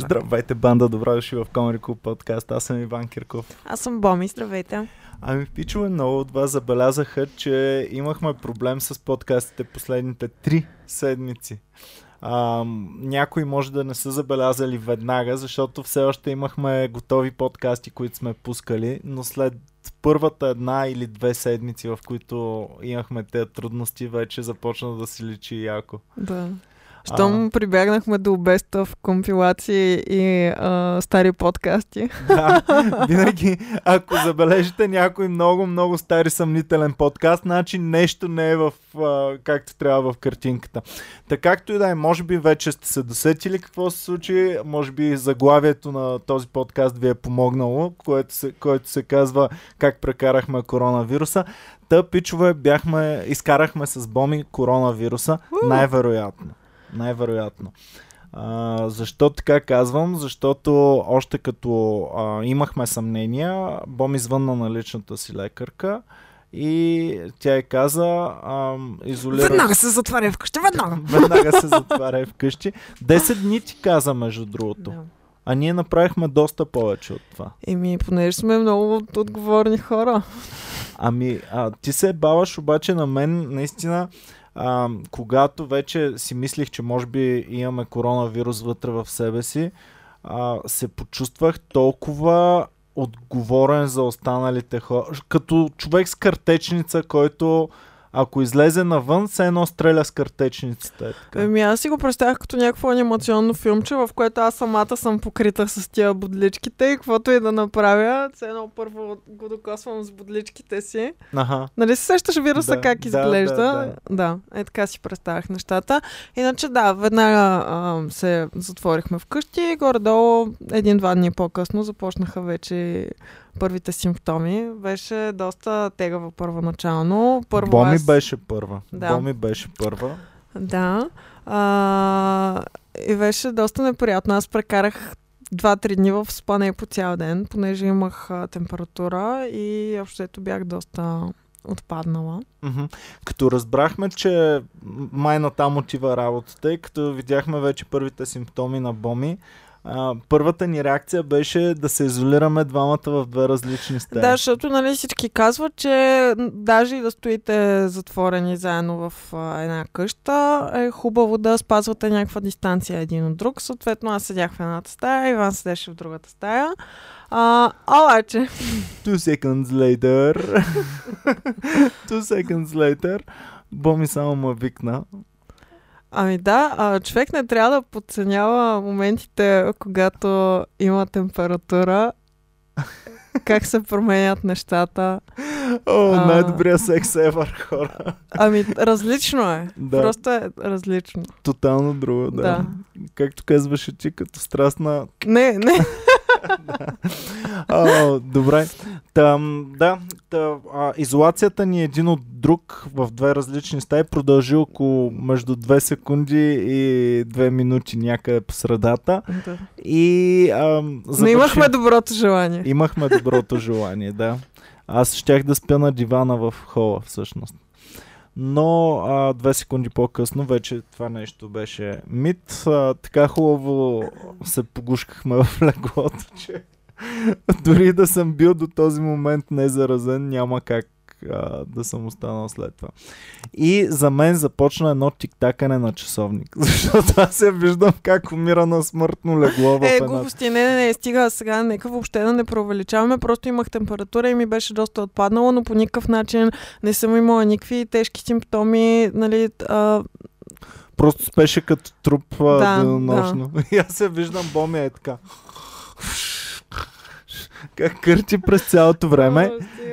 Здравейте, банда, добре дошли в Комеди Клуб подкаст. Аз съм Иван Кирков. Аз съм Боми, здравейте. Ами пичове, много от вас забелязаха, че имахме проблем с подкастите последните 3 седмици. Някои може да не са забелязали веднага, защото все още имахме готови подкасти, които сме пускали, но след първата една или две седмици, в които имахме тези трудности, вече започна да си личи яко. Да. Щом прибягнахме до best-of компилации и стари подкасти. Да, винаги, ако забележите някой много стари съмнителен подкаст, значи нещо не е в както трябва в картинката. Така както и да е, може би вече сте се досетили какво се случи, може би заглавието на този подкаст ви е помогнало, което се казва "Как прекарахме коронавируса". Та, пичове, изкарахме с Боми коронавируса, най-вероятно. Най-вероятно. Защо така казвам? Защото още като имахме съмнения, Боми звънна на личната си лекарка и тя й каза: "Веднага се затваря вкъщи, веднага!" Веднага се затваря вкъщи. 10 дни ти каза, между другото. Да. А ние направихме доста повече от това. Еми, понеже сме много отговорни хора. Ами, ти се баваш обаче на мен, наистина. Когато вече си мислих, че може би имаме коронавирус вътре в себе си, се почувствах толкова отговорен за останалите хора. Като човек с картечница, който ако излезе навън, се едно стреля с картечницата. Еми, аз си го представях като някакво анимационно филмче, в което аз самата съм покрита с тия бодличките и каквото и да направя, се едно първо го докосвам с бодличките си. Аха. Нали се сещаш вируса как изглежда? Да, така си представях нещата. Иначе да, веднага се затворихме вкъщи и горе-долу 1-2 дни по-късно започнаха вече първите симптоми. Беше доста тегава първоначално. Боми беше първа. Да. Боми беше първа. Да. И беше доста неприятно. Аз прекарах 2-3 дни в спане по цял ден, понеже имах температура и общото бях доста отпаднала. Mm-hmm. Като разбрахме, че май натам отива работата и като видяхме вече първите симптоми на Боми, първата ни реакция беше да се изолираме двамата в две различни стаи. Да, защото нали всички казват, че даже и да стоите затворени заедно в една къща, е хубаво да спазвате някаква дистанция един от друг. Съответно, аз седях в едната стая, Иван седеше в другата стая. Обаче... 2 seconds later Боми само ме викна. Ами да, човек не трябва да подценява моментите, когато има температура, как се променят нещата. Най-добрия секс ever, хора. Ами различно е. Да. Просто е различно. Тотално друго, да. Както казваше ти, като страстна... Не. Добре. Изолацията ни един от друг в две различни стаи продължи около между 2 секунди и 2 минути някъде по средата. Да. И, но имахме доброто желание. Имахме доброто желание, да. Аз щях да спя на дивана в хола, всъщност. Но 2 секунди по-късно вече това нещо беше мит. Така хубаво се погушкахме в леглото, че дори да съм бил до този момент незаразен, няма как да съм останал след това. И за мен започна едно тиктакане на часовник, защото аз я виждам как умира на смъртно легло в една... глупости, не, стига сега, нека въобще да не преувеличаваме, просто имах температура и ми беше доста отпаднало, но по никакъв начин не съм имала никакви тежки симптоми, нали... Просто спеше като труп денонощно. Да. И аз се виждам, Боми е така... как кърти през цялото време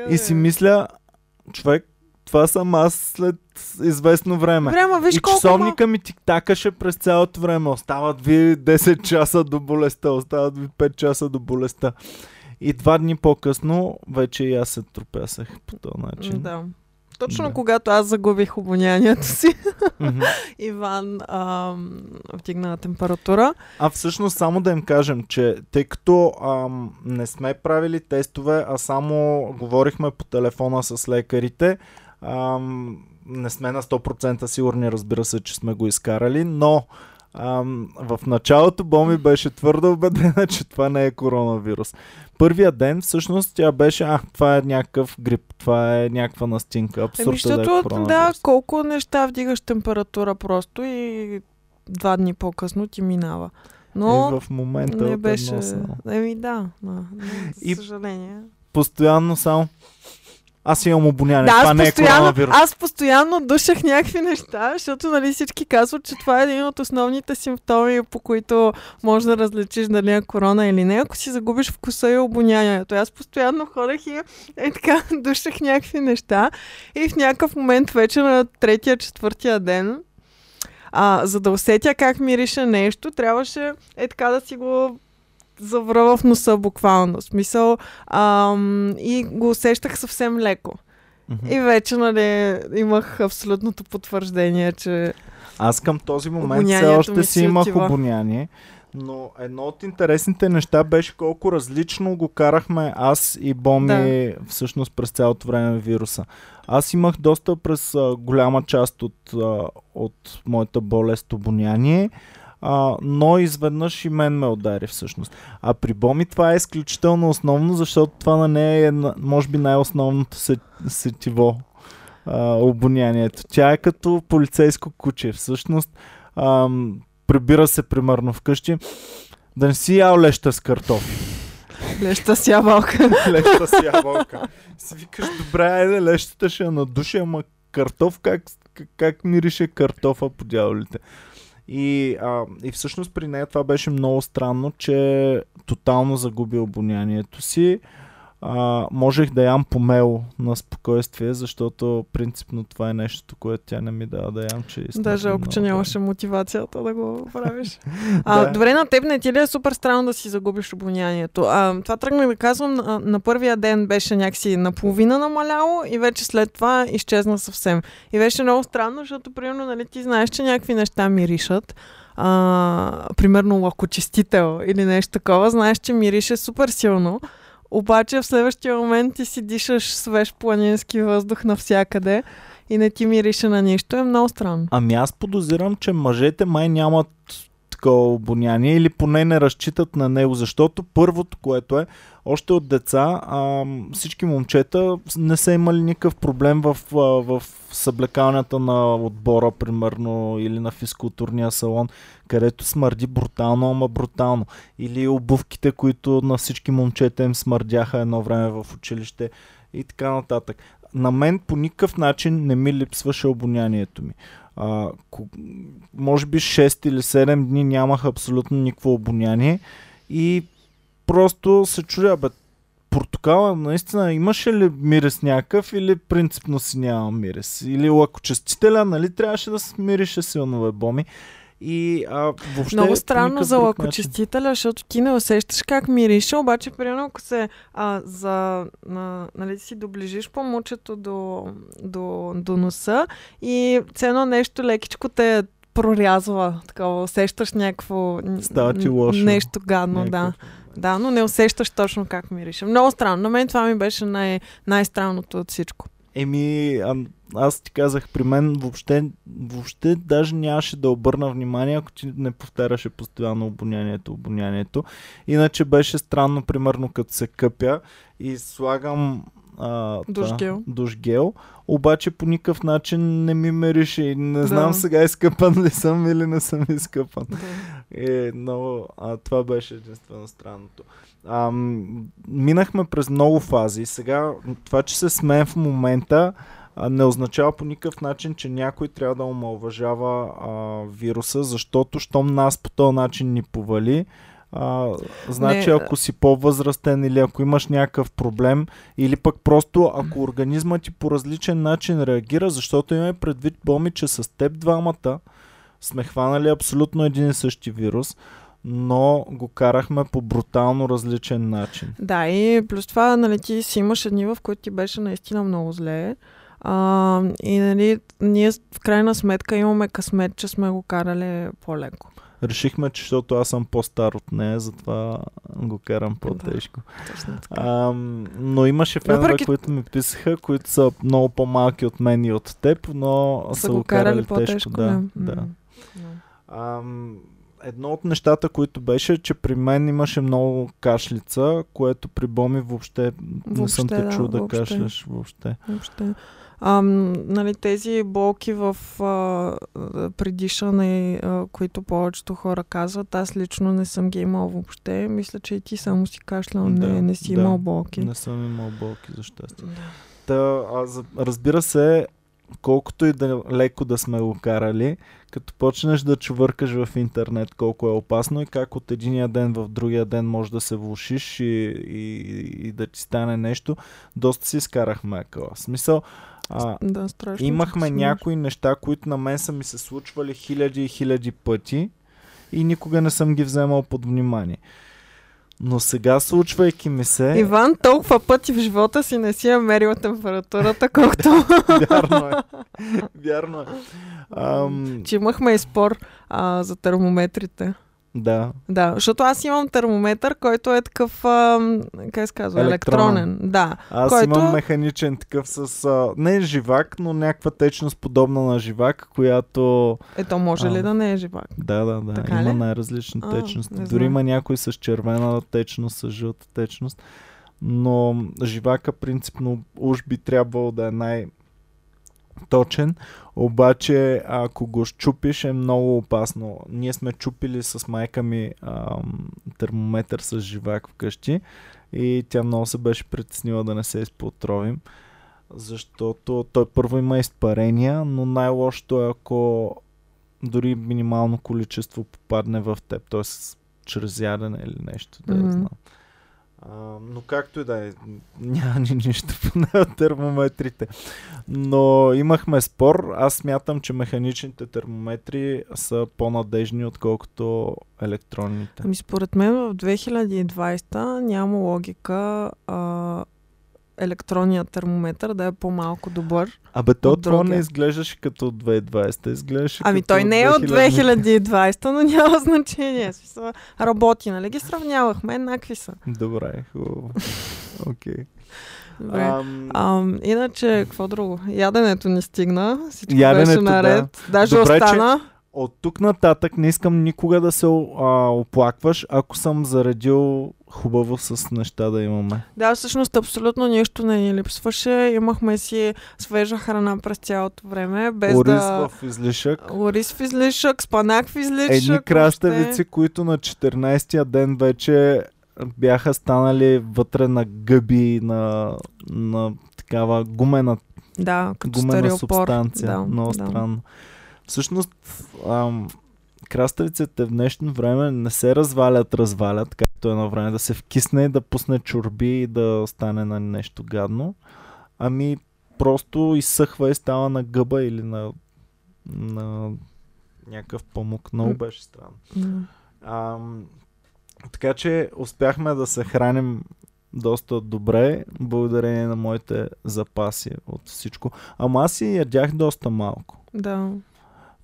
и си мисля, човек, това съм аз след известно време. Виж, и часовника ми тиктакаше през цялото време. Остават ви 10 часа до болестта, остават ви 5 часа до болестта. И 2 дни по-късно вече и аз се тропясах по този начин. Да. Точно когато аз загубих обонянието си, Иван вдигна температура. Всъщност само да им кажем, че тъй като не сме правили тестове, а само говорихме по телефона с лекарите, не сме на 100% сигурни, разбира се, че сме го изкарали, но В началото Боми беше твърдо убедена, че това не е коронавирус. Първия ден всъщност тя беше, това е някакъв грип, това е някаква настинка. Абсурд, защото, да, е да, колко неща вдигаш температура просто и 2 дни по-късно ти минава. Но в момента не беше. За съжаление. Постоянно само аз имам обоняние, това не е коронавирус. Аз постоянно душах някакви неща, защото нали всички казват, че това е един от основните симптоми, по които можеш да различиш дали е корона или не, ако си загубиш вкуса и обонянието. Аз постоянно ходех и така душах някакви неща и в някакъв момент вече на 3-4 ден, за да усетя как мирише нещо, трябваше така да си го завръва в носа буквално. В смисъл, и го усещах съвсем леко. Mm-hmm. И вече, нали, имах абсолютното потвърждение, че аз към този момент все още си имах обоняние. Но едно от интересните неща беше колко различно го карахме аз и Боми, да, всъщност през цялото време вируса. Аз имах доста през голяма част от моята болест обоняние, но изведнъж и мен ме удари всъщност. А при Боми това е изключително основно, защото това на нея е, може би, най-основното сетиво обонянието. Тя е като полицейско куче. Всъщност прибира се примерно вкъщи, да не си ял леща с картофи. Леща с ябълка. Леща с ябълка. Си викаш, добре, айде, лещата ще надуши, ама картоф, как мирише картофа по дяволите. И всъщност при нея това беше много странно, че тотално загуби обонянието си. Можех да ям помело на спокойствие, защото принципно това е нещото, което тя не ми дава да ям. Даже ако че нямаше мотивацията да го правиш. Добре, на теб не ти ли е супер странно да си загубиш обонянието? Това тръгнах да казвам, на първия ден беше някакси наполовина намаляло и вече след това изчезна съвсем. И беше много странно, защото примерно, нали, ти знаеш, че някакви неща миришат. Примерно лакочистител или нещо такова, знаеш, че мирише супер силно. Обаче в следващия момент ти си дишаш свеж планински въздух навсякъде и не ти мирише на нищо. Е много странно. Ами аз подозирам, че мъжете май нямат такова обоняние или поне не разчитат на него, защото първото, което е, още от деца всички момчета не са имали никакъв проблем в съблекалнята на отбора, примерно, или на физкултурния салон, където смърди брутално, ама брутално. Или обувките, които на всички момчета им смърдяха едно време в училище и така нататък. На мен по никакъв начин не ми липсваше обонянието ми. Може би 6 или 7 дни нямах абсолютно никакво обоняние и просто се чудя, портокала наистина имаше ли мирис някакъв или принципно си няма мирис? Или лакочистителя, нали, трябваше да се мирише силно, Боми? И, въобще, много странно за лакочистителя, защото ти не усещаш как мирише, обаче примерно ако се нали, си доближиш по мучето до носа и цено нещо лекичко те прорязва, такова, усещаш някакво нещо гадно, да, но не усещаш точно как мирише. Много странно, на мен това ми беше най-странното от всичко. Аз ти казах, при мен въобще даже нямаше да обърна внимание, ако ти не повтаряше постоянно обонянието. Иначе беше странно, примерно, като се къпя и слагам душгел, обаче по никакъв начин не ми мерише и не знам сега изкъпан ли съм или не съм изкъпан. Но това беше единствено странното. Минахме през много фази. Сега това, че се смеем в момента, не означава по никакъв начин, че някой трябва да омалважава вируса, защото щом нас по този начин ни повали, значи ако си по-възрастен или ако имаш някакъв проблем, или пък просто ако организмът ти по различен начин реагира, защото имаме предвид, Боми, че с теб двамата сме хванали абсолютно един и същи вирус, но го карахме по брутално различен начин. Да, и плюс това, нали, ти си имаш дни, в които ти беше наистина много зле. И нали, ние в крайна сметка имаме късмет, че сме го карали по-леко. Решихме, че защото аз съм по-стар от нея, затова го карам по-тежко. Но имаше фенове, които ми писаха, които са много по-малки от мен и от теб, но са го карали по-тежко. Да. Едно от нещата, които беше, че при мен имаше много кашлица, което при Боми въобще не съм те чул да кашляш въобще. Нали, тези болки в при дишане, които повечето хора казват, аз лично не съм ги имал въобще. Мисля, че и ти само си кашлял, не си имал болки. Не съм имал болки, за щастие. Разбира се, колкото и да леко да сме го карали, като почнеш да чувъркаш в интернет колко е опасно и как от единия ден в другия ден може да се влушиш и да ти стане нещо, доста си изкарахме акъла. Смисъл, страшно, имахме някои неща, които на мен са ми се случвали хиляди и хиляди пъти и никога не съм ги вземал под внимание. Но сега, случвайки ми се... Иван, толкова пъти в живота си не си е мерил температурата, колкото... Вярно е. Че имахме и спор за термометрите. Да, защото аз имам термометър, който е такъв, как се казва, електронен. Да. Аз имам механичен такъв с, не е живак, но някаква течност подобна на живак, която... Ето може ли да не е живак? Да. Така има ли? Най-различни течности. Дори има някой с червена течност, с жълта течност. Но живака принципно уж би трябвало да е най-точен. Обаче, ако го щупиш, е много опасно. Ние сме чупили с майка ми термометър с живак вкъщи и тя много се беше притеснила да не се изпотровим, защото той първо има изпарения, но най-лошото е, ако дори минимално количество попадне в теб, т.е. чрез ядене или нещо, да я знам. Но както и да е, няма ни нищо на термометрите. Но имахме спор. Аз смятам, че механичните термометри са по-надежни, отколкото електронните. Според мен в 2020 няма логика електронният термометър да е по-малко добър. Това не изглеждаше като от 2020. Като той не е от 2020, но няма значение. Работи, нали? Ги сравнявахме, еднакви са. Добре, хубаво. Окей. Иначе, какво друго? Яденето не стигна. Всичко беше наред. Да. Даже добре, остана... От тук нататък не искам никога да се оплакваш, ако съм заредил хубаво с неща да имаме. Да, всъщност абсолютно нищо не ни липсваше. Имахме си свежа храна през цялото време. Ориз в излишък, спанак в излишък. Едни краставици, които на 14-тия ден вече бяха станали вътре на гъби, на такава гумена, гумена субстанция. Много странно. Всъщност, краставиците в днешно време не се развалят, както едно време да се вкисне и да пусне чорби и да стане на нещо гадно. Ами просто изсъхва и става на гъба или на някакъв памук. Много беше странно. Така че успяхме да се храним доста добре, благодарение на моите запаси от всичко. Ама аз си ядях доста малко. Да.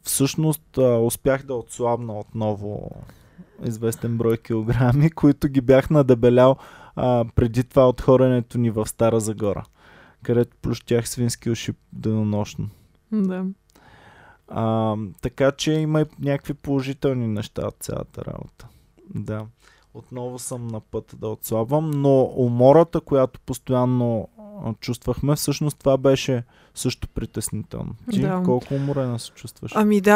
Всъщност успях да отслабна отново известен брой килограми, които ги бях надебелял преди това от хоренето ни в Стара Загора, където плющях свински уши денонощно. Да. Така че има и някакви положителни неща от цялата работа. Да. Отново съм на път да отслабвам, но умората, която постоянно чувствахме, всъщност това беше също притеснително. Ти колко уморена се чувстваш?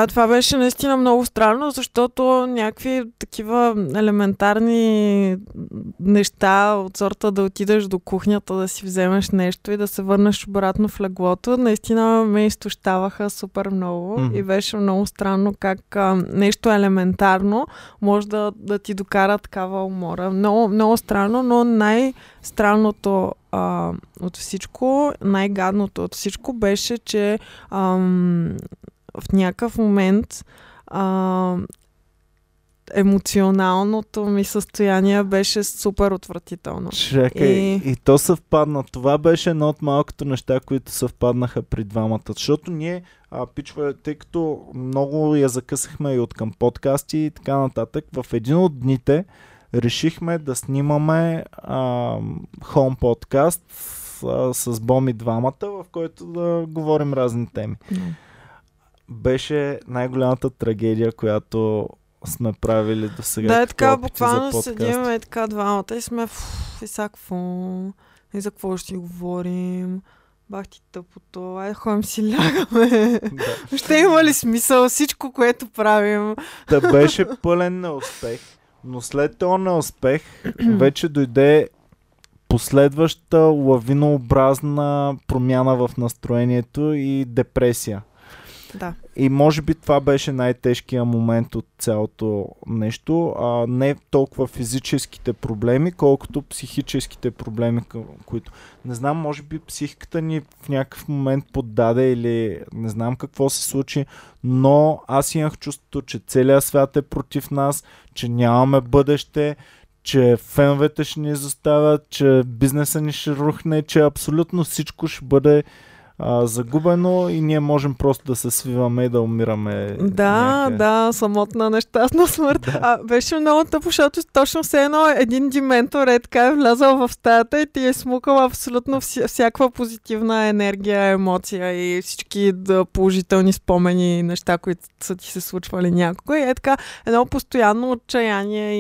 Това беше наистина много странно, защото някакви такива елементарни неща от сорта да отидеш до кухнята, да си вземеш нещо и да се върнеш обратно в леглото, наистина ме изтощаваха супер много и беше много странно как нещо елементарно може да ти докара такава умора. Много, много странно, но най-странното от всичко, най-гадното от всичко беше, че в някакъв момент емоционалното ми състояние беше супер отвратително. Чакай, и то съвпадна. Това беше едно от малкото неща, които съвпаднаха при двамата. Защото ние, тъй като много я закъсахме и от към подкасти и така нататък, в един от дните решихме да снимаме хоум подкаст с Боми двамата, в който да говорим разни теми. беше най-голямата трагедия, която сме правили до сега. Да, е така, буквално седим е така двамата и сме и сега какво? И за какво ще говорим? Бах ти тъпото, айде ходим си лягаме. Да. Ще има ли смисъл всичко, което правим? Да, беше пълен неуспех, но след този неуспех вече дойде последваща лавинообразна промяна в настроението и депресия. Да. И може би това беше най-тежкият момент от цялото нещо. Не толкова физическите проблеми, колкото психическите проблеми, които... Не знам, може би психиката ни в някакъв момент поддаде или не знам какво се случи, но аз имах чувството, че целият свят е против нас, че нямаме бъдеще, че феновете ще ни заставят, че бизнеса ни ще рухне, че абсолютно всичко ще бъде загубено и ние можем просто да се свиваме и да умираме. Да, да, самотна нещастна смърт. Да. Беше много тъпо, защото точно все едно един дементор е така е влязал в стаята и ти е смукал абсолютно всякаква позитивна енергия, емоция и всички положителни спомени и неща, които са ти се случвали някога. И е така едно постоянно отчаяние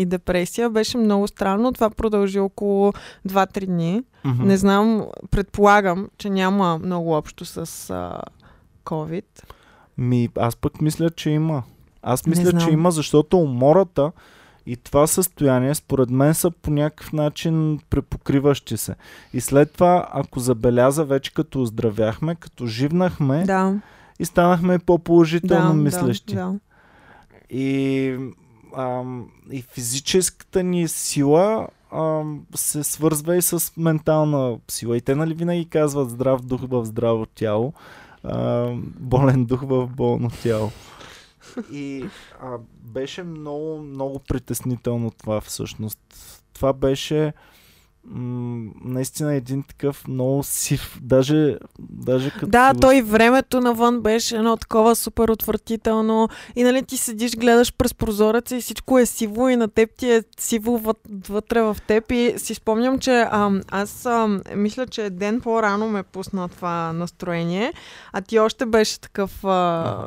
и депресия. Беше много странно. Това продължи около 2-3 дни. Mm-hmm. Не знам, предполагам, че няма много общо с COVID. Аз пък мисля, че има. Аз мисля, че има, защото умората и това състояние, според мен, са по някакъв начин препокриващи се. И след това, ако забеляза, вече като оздравяхме, като живнахме и станахме по-положително мислещи. Да. И физическата ни сила се свързва и с ментална сила. И те, нали, винаги казват здрав дух в здраво тяло, болен дух в болно тяло. И беше много, много притеснително това всъщност. Това беше наистина един такъв много сив. Даже като... Да, той времето навън беше едно такова супер отвратително и нали ти седиш, гледаш през прозореца и всичко е сиво и на теб ти е сиво вътре в теб и си спомням, че мисля, че ден по-рано ме пусна това настроение, а ти още беше такъв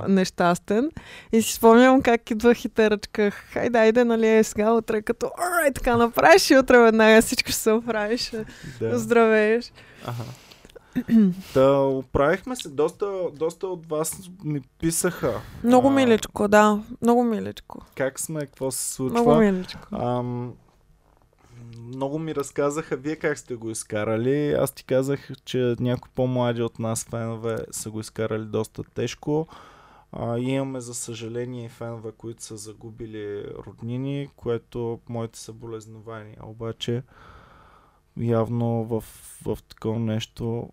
нещастен и си спомням как идвах и те ръчках хайде, нали сега утре като така направиш и утре веднага всичко се оправиш, оздравееш. Да, оправихме се. Доста от вас ми писаха. Много миличко, да. Много миличко. Как сме, какво се случва? Много миличко. Много ми разказаха вие как сте го изкарали. Аз ти казах, че някои по-млади от нас фенове са го изкарали доста тежко. Имаме, за съжаление, фенове, които са загубили роднини, което моите са болезнования. Обаче явно в такова нещо...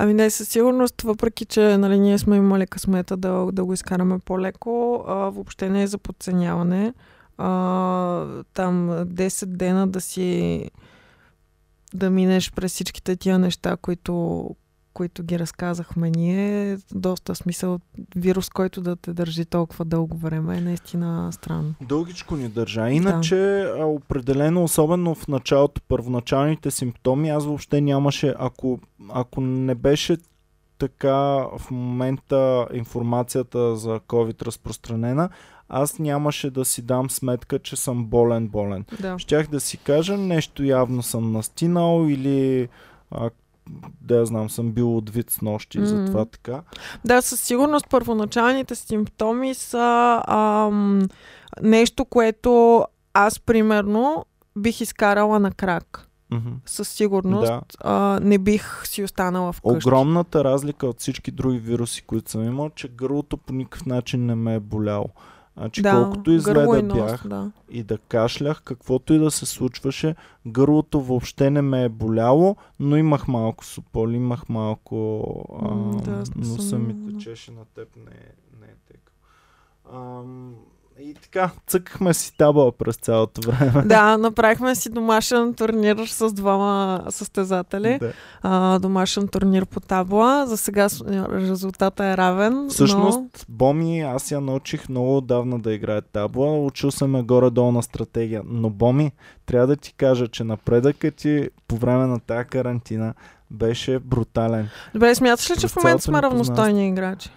Не, със сигурност, въпреки че нали, ние сме имали късмета да го изкараме по-леко, въобще не е за подценяване. Там 10 дена да минеш през всичките тия неща, които ги разказахме ние, доста смисъл. Вирус, който да те държи толкова дълго време, е наистина странно. Дългичко ни държа. Иначе, определено, особено в началото, първоначалните симптоми, аз въобще нямаше, ако не беше така в момента информацията за COVID разпространена, аз нямаше да си дам сметка, че съм болен. Да. Щях да си кажа, нещо явно съм настинал или... да, знам, съм бил отвит с нощи, затова така. Да, със сигурност първоначалните симптоми са нещо, което аз, примерно, бих изкарала на крак. Mm-hmm. Със сигурност не бих си останала вкъщи. Огромната разлика от всички други вируси, които съм имал, че гърлото по никакъв начин не ме е боляло. Колкото и зле да бях и да кашлях, каквото и да се случваше, гърлото въобще не ме е боляло, но имах малко сопол, имах малко носа ми течеше, на теб не е текал. И така, цъкахме си табъл през цялото време. Да, направихме си домашен турнир с 2 състезатели. Да. Домашен турнир по табла. За сега резултата е равен. Всъщност, Боми, аз я научих много отдавна да играе табла. Учил съм я горе-долу на стратегия. Но, Боми, трябва да ти кажа, че напредъкът ти по време на тази карантина беше брутален. Добре, смяташ ли, че в момента сме равностойни играчи?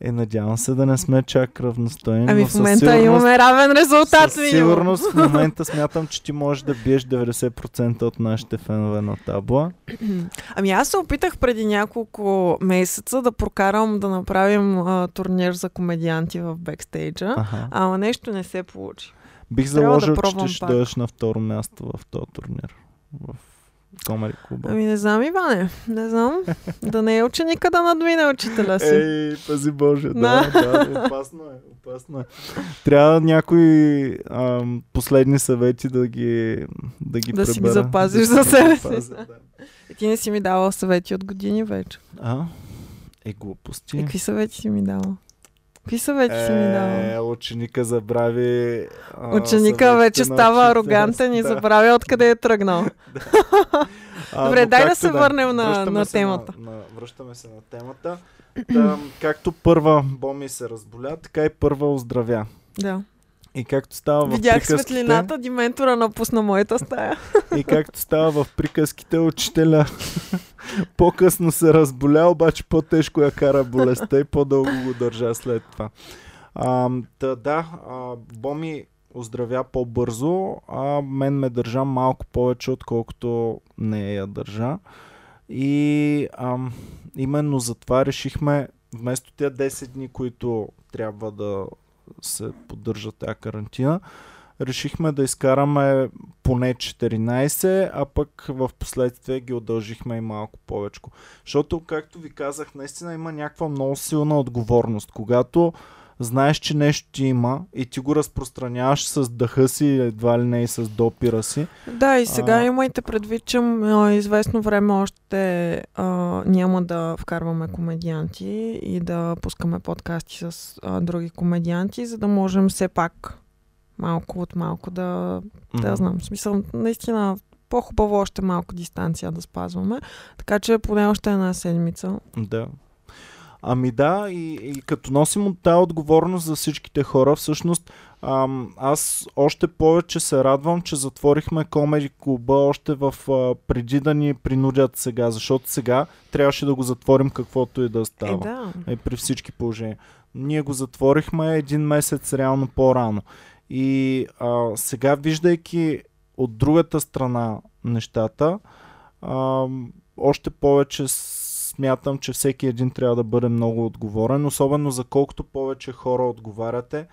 Е, надявам се да не сме чак равностойни. Ами в момента имаме равен резултат. Със сигурност в момента смятам, че ти можеш да биеш 90% от нашите фенове на табла. Ами аз се опитах преди няколко месеца да прокарам да направим турнир за комедианти в бекстейджа, ама нещо не се получи. Бих заложил, че ще дойдеш на второ място в този турнир. В Комеди Клуба. Ами не знам, Иване. Не знам. Да не е ученика да надмине учителя си. Ей, пази Боже. Да, опасно е. Опасно е. Трябва някои последни съвети да ги пребера. Да си ги запазиш за себе си. Ти не си ми давал съвети от години вече. Глупости. Какви съвети си ми давал? Какви съвети си ми давал? Ученика забрави... Ученика вече става арогантен и забрави откъде е тръгнал. Добре, дай да се върнем на темата. Връщаме се на темата. Както първа Боми се разболя, така и първа оздравя. Да. И както става в приказките... Видях светлината, Диментора напусна моята стая. И както става в приказките, учителя по-късно се разболя, обаче по-тежко я кара болестта и по-дълго го държа след това. Боми оздравя по-бързо, а мен ме държа малко повече, отколкото не я държа. И именно затова решихме, вместо тия 10 дни, които трябва да се поддържа тая карантина, решихме да изкараме поне 14, а пък в последствие ги удължихме и малко повече. Защото, както ви казах, наистина има някаква много силна отговорност. Когато знаеш, че нещо ти има и ти го разпространяваш с дъха си, едва ли не и с допира си. Да, и сега имайте предвид, че известно време още няма да вкарваме комедианти и да пускаме подкасти с други комедианти, за да можем все пак малко от малко да знам. В смисъл, наистина по-хубаво още малко дистанция да спазваме. Така че поне още една седмица. Да. Ами да, и като носим от тази отговорност за всичките хора, всъщност аз още повече се радвам, че затворихме Комеди Клуба още преди да ни принудят сега, защото сега трябваше да го затворим каквото и да става. При всички положения. Ние го затворихме 1 месец реално по-рано. И сега, виждайки от другата страна нещата, още повече смятам, че всеки един трябва да бъде много отговорен, особено за колкото повече хора отговаряте,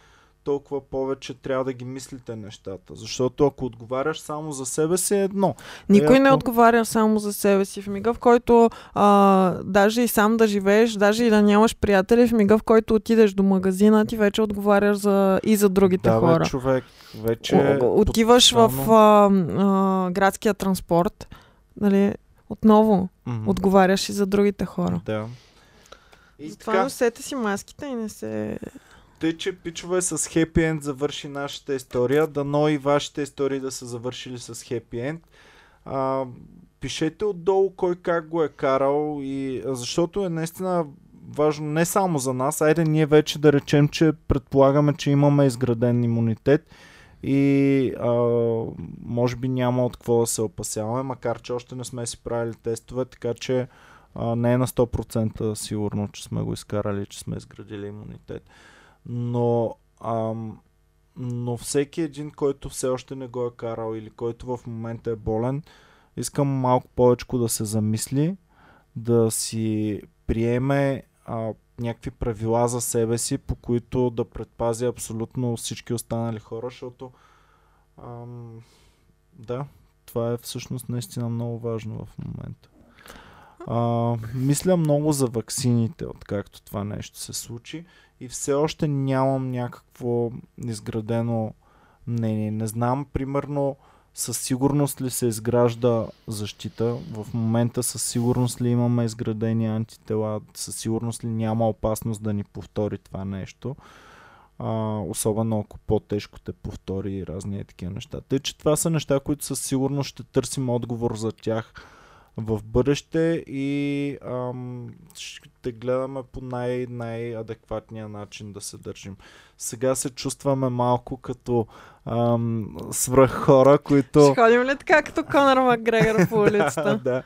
толкова повече трябва да ги мислите нещата. Защото ако отговаряш само за себе си, е едно. Никой не отговаря само за себе си. В мига, в който даже и сам да живееш, даже и да нямаш приятели, в мига, в който отидеш до магазина, ти вече отговаряш и за другите хора. Да, човек. Вече отиваш в градския транспорт, нали? Отново отговаряш и за другите хора. Да. Затова носете си маските и не се... Тъй, че пичове, с хепи енд завърши нашата история. Дано и вашите истории да са завършили с хепи енд. Пишете отдолу кой как го е карал, защото е наистина важно не само за нас. Айде ние вече да речем, че предполагаме, че имаме изграден имунитет. И може би няма от какво да се опасяваме, макар че още не сме си правили тестове, така че не е на 100% сигурно, че сме го изкарали, че сме изградили имунитет. Но всеки един, който все още не го е карал или който в момента е болен, искам малко повече да се замисли, да си приеме някакви правила за себе си, по които да предпази абсолютно всички останали хора, защото това е всъщност наистина много важно в момента. Мисля много за ваксините, откакто това нещо се случи, и все още нямам някакво изградено мнение. Не знам, примерно, със сигурност ли се изгражда защита, в момента със сигурност ли имаме изградени антитела, със сигурност ли няма опасност да ни повтори това нещо, особено ако по-тежко те повтори и разни такива неща. Тъй, че това са неща, които със сигурност ще търсим отговор за тях в бъдеще и ще гледаме по най-адекватния начин да се държим. Сега се чувстваме малко като свръххора, които... Ще ходим ли така като Конър Макгрегор по улицата? Да,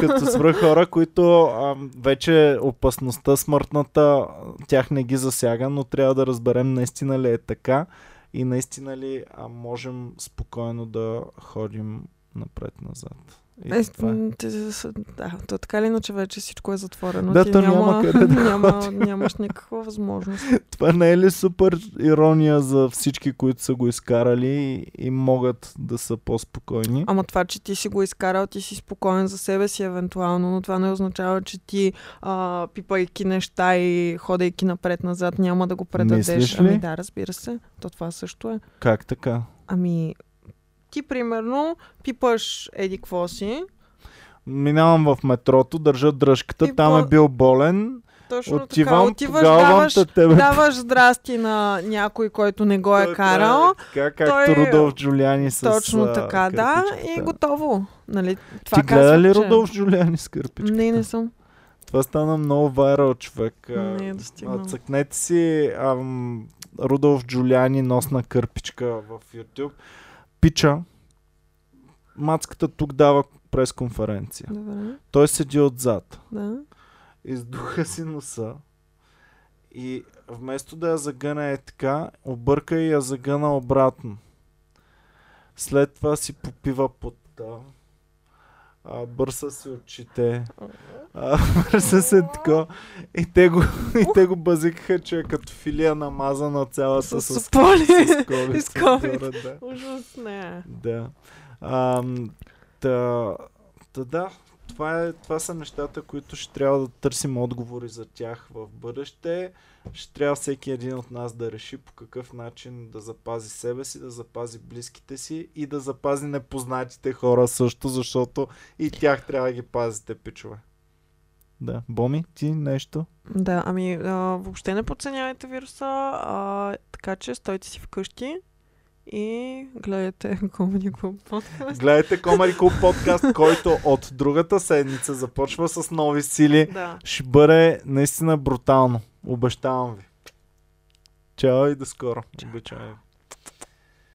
като свръххора, които вече опасността смъртната тях не ги засяга, но трябва да разберем наистина ли е така и наистина ли можем спокойно да ходим напред-назад. То така ли иначе вече всичко е затворено. Да, ти нямаш никаква възможност. Това не е ли супер ирония за всички, които са го изкарали и могат да са по-спокойни? Ама това, че ти си го изкарал, ти си спокоен за себе си евентуално, но това не означава, че ти пипайки неща и ходейки напред-назад няма да го предадеш. Ами да, разбира се. То това също е. Как така? Ами... Ти, примерно, пипаш еди какво си. Минавам в метрото, държа дръжката, там е бил болен. Точно отиваш, даваш здрасти на някой, който не го е карал. Така, както Рудолф Джулиани с кърпичката. Точно така, да. И готово. Нали? Това ти гледа ли Рудолф Джулиани с кърпичката? Не съм. Това стана много вайрал, човек. Не е достигнал. Цъкнете си Рудолф Джулиани носна кърпичка в YouTube. Пича, мацката тук дава пресконференция. Добре. Той седи отзад. Да. Издуха си носа и вместо да я загъна е така, обърка и я загъна обратно. След това си попива потта, бърса се очите, бърса се така и те го базикаха, че е като филия намазана цялата с ковид. Ужасно. Да. Да, това са нещата, които ще трябва да търсим отговори за тях в бъдеще. Ще трябва всеки един от нас да реши по какъв начин да запази себе си, да запази близките си и да запази непознатите хора също, защото и тях трябва да ги пазите, пичове. Да. Боми, ти нещо? Да, въобще не подценявайте вируса, така че стойте си вкъщи и гледайте Комеди Клуб подкаст. Гледайте Комеди Клуб подкаст, който от другата седмица започва с нови сили. Да. Ще бъде наистина брутално. Обещавам ви. Чао и до скоро. Обичам ви.